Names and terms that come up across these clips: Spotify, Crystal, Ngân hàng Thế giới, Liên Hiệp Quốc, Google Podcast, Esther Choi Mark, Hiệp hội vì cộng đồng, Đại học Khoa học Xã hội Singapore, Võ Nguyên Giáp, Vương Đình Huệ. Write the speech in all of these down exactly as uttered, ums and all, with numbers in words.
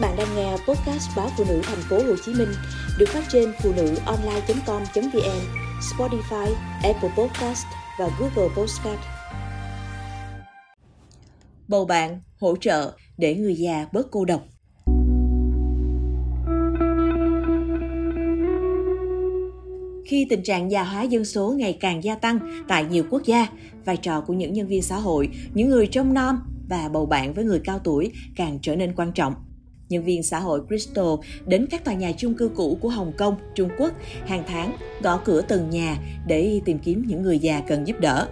Các bạn đang nghe podcast báo Phụ Nữ Thành phố Hồ Chí Minh được phát trên phụ nữ online chấm com chấm vn, Spotify, Apple Podcast và Google Podcast. Bầu bạn hỗ trợ để người già bớt cô độc. Khi tình trạng già hóa dân số ngày càng gia tăng tại nhiều quốc gia, vai trò của những nhân viên xã hội, những người trông nom và bầu bạn với người cao tuổi càng trở nên quan trọng. Nhân viên xã hội Crystal đến các tòa nhà chung cư cũ của Hồng Kông, Trung Quốc hàng tháng gõ cửa từng nhà để tìm kiếm những người già cần giúp đỡ.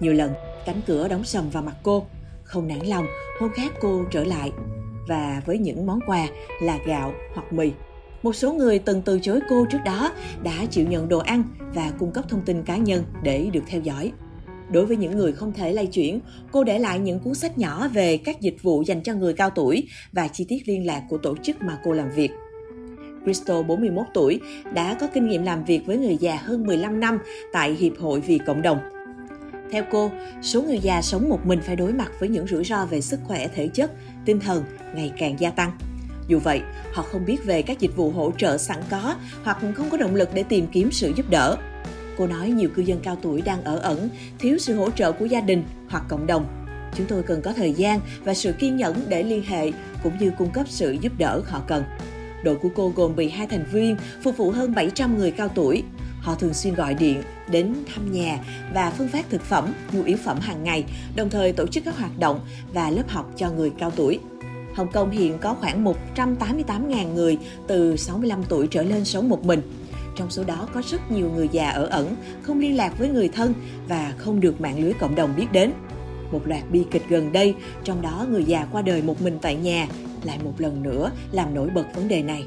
Nhiều lần, cánh cửa đóng sầm vào mặt cô. Không nản lòng, hôn khát cô trở lại và với những món quà là gạo hoặc mì. Một số người từng từ chối cô trước đó đã chịu nhận đồ ăn và cung cấp thông tin cá nhân để được theo dõi. Đối với những người không thể lay chuyển, cô để lại những cuốn sách nhỏ về các dịch vụ dành cho người cao tuổi và chi tiết liên lạc của tổ chức mà cô làm việc. Crystal, bốn mươi mốt tuổi, đã có kinh nghiệm làm việc với người già hơn mười lăm năm tại Hiệp hội vì cộng đồng. Theo cô, số người già sống một mình phải đối mặt với những rủi ro về sức khỏe thể chất, tinh thần ngày càng gia tăng. Dù vậy, họ không biết về các dịch vụ hỗ trợ sẵn có hoặc không có động lực để tìm kiếm sự giúp đỡ. Cô nói nhiều cư dân cao tuổi đang ở ẩn, thiếu sự hỗ trợ của gia đình hoặc cộng đồng. Chúng tôi cần có thời gian và sự kiên nhẫn để liên hệ cũng như cung cấp sự giúp đỡ họ cần. Đội của cô gồm mười hai thành viên, phục vụ hơn bảy trăm người cao tuổi. Họ thường xuyên gọi điện, đến thăm nhà và phân phát thực phẩm, nhu yếu phẩm hàng ngày, đồng thời tổ chức các hoạt động và lớp học cho người cao tuổi. Hồng Kông hiện có khoảng một trăm tám mươi tám nghìn người từ sáu mươi lăm tuổi trở lên sống một mình. Trong số đó có rất nhiều người già ở ẩn, không liên lạc với người thân và không được mạng lưới cộng đồng biết đến. Một loạt bi kịch gần đây, trong đó người già qua đời một mình tại nhà, lại một lần nữa làm nổi bật vấn đề này.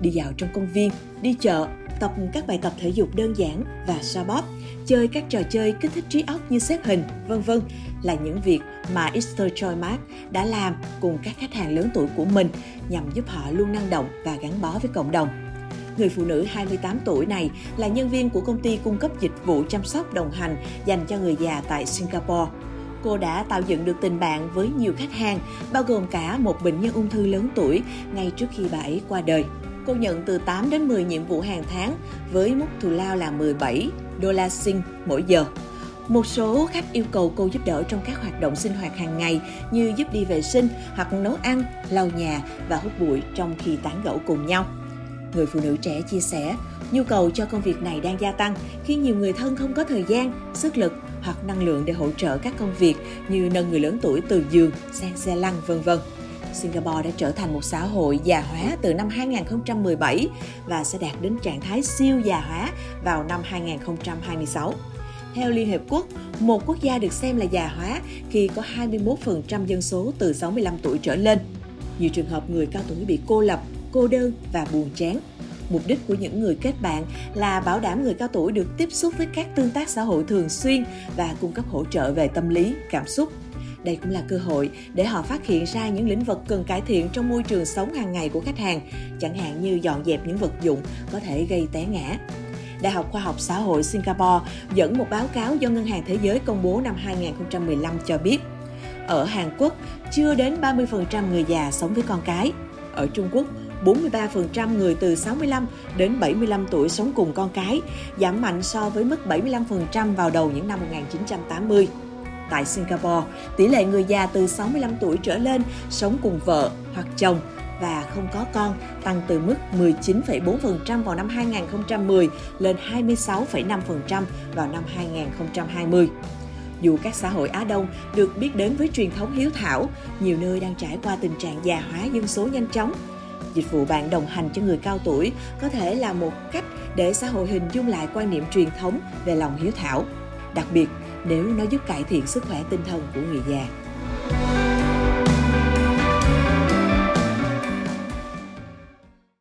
Đi dạo trong công viên, đi chợ, tập các bài tập thể dục đơn giản và xoa bóp, chơi các trò chơi kích thích trí óc như xếp hình, vân vân là những việc mà Esther Choi Mark đã làm cùng các khách hàng lớn tuổi của mình nhằm giúp họ luôn năng động và gắn bó với cộng đồng. Người phụ nữ hai mươi tám tuổi này là nhân viên của công ty cung cấp dịch vụ chăm sóc đồng hành dành cho người già tại Singapore. Cô đã tạo dựng được tình bạn với nhiều khách hàng, bao gồm cả một bệnh nhân ung thư lớn tuổi ngay trước khi bà ấy qua đời. Cô nhận từ tám đến mười nhiệm vụ hàng tháng với mức thù lao là mười bảy đô la Sing mỗi giờ. Một số khách yêu cầu cô giúp đỡ trong các hoạt động sinh hoạt hàng ngày như giúp đi vệ sinh hoặc nấu ăn, lau nhà và hút bụi trong khi tán gẫu cùng nhau. Người phụ nữ trẻ chia sẻ, nhu cầu cho công việc này đang gia tăng khi nhiều người thân không có thời gian, sức lực hoặc năng lượng để hỗ trợ các công việc như nâng người lớn tuổi từ giường sang xe lăn, vân vân. Singapore đã trở thành một xã hội già hóa từ năm hai không một bảy và sẽ đạt đến trạng thái siêu già hóa vào năm hai không hai sáu. Theo Liên Hiệp Quốc, một quốc gia được xem là già hóa khi có hai mươi mốt phần trăm dân số từ sáu mươi lăm tuổi trở lên. Nhiều trường hợp người cao tuổi bị cô lập, cô đơn và buồn chán. Mục đích của những người kết bạn là bảo đảm người cao tuổi được tiếp xúc với các tương tác xã hội thường xuyên và cung cấp hỗ trợ về tâm lý, cảm xúc. Đây cũng là cơ hội để họ phát hiện ra những lĩnh vực cần cải thiện trong môi trường sống hàng ngày của khách hàng, chẳng hạn như dọn dẹp những vật dụng có thể gây té ngã. Đại học Khoa học Xã hội Singapore dẫn một báo cáo do Ngân hàng Thế giới công bố năm hai không một lăm cho biết, ở Hàn Quốc, chưa đến ba mươi phần trăm người già sống với con cái. Ở Trung Quốc, bốn mươi ba phần trăm người từ sáu mươi lăm đến bảy mươi lăm tuổi sống cùng con cái, giảm mạnh so với mức bảy mươi lăm phần trăm vào đầu những năm một nghìn chín trăm tám mươi. Tại Singapore, tỷ lệ người già từ sáu mươi lăm tuổi trở lên sống cùng vợ hoặc chồng và không có con tăng từ mức mười chín phẩy bốn phần trăm vào năm hai không một không lên hai mươi sáu phẩy năm phần trăm vào năm hai không hai không. Dù các xã hội Á Đông được biết đến với truyền thống hiếu thảo, nhiều nơi đang trải qua tình trạng già hóa dân số nhanh chóng. Dịch vụ bạn đồng hành cho người cao tuổi có thể là một cách để xã hội hình dung lại quan niệm truyền thống về lòng hiếu thảo, đặc biệt nếu nó giúp cải thiện sức khỏe tinh thần của người già.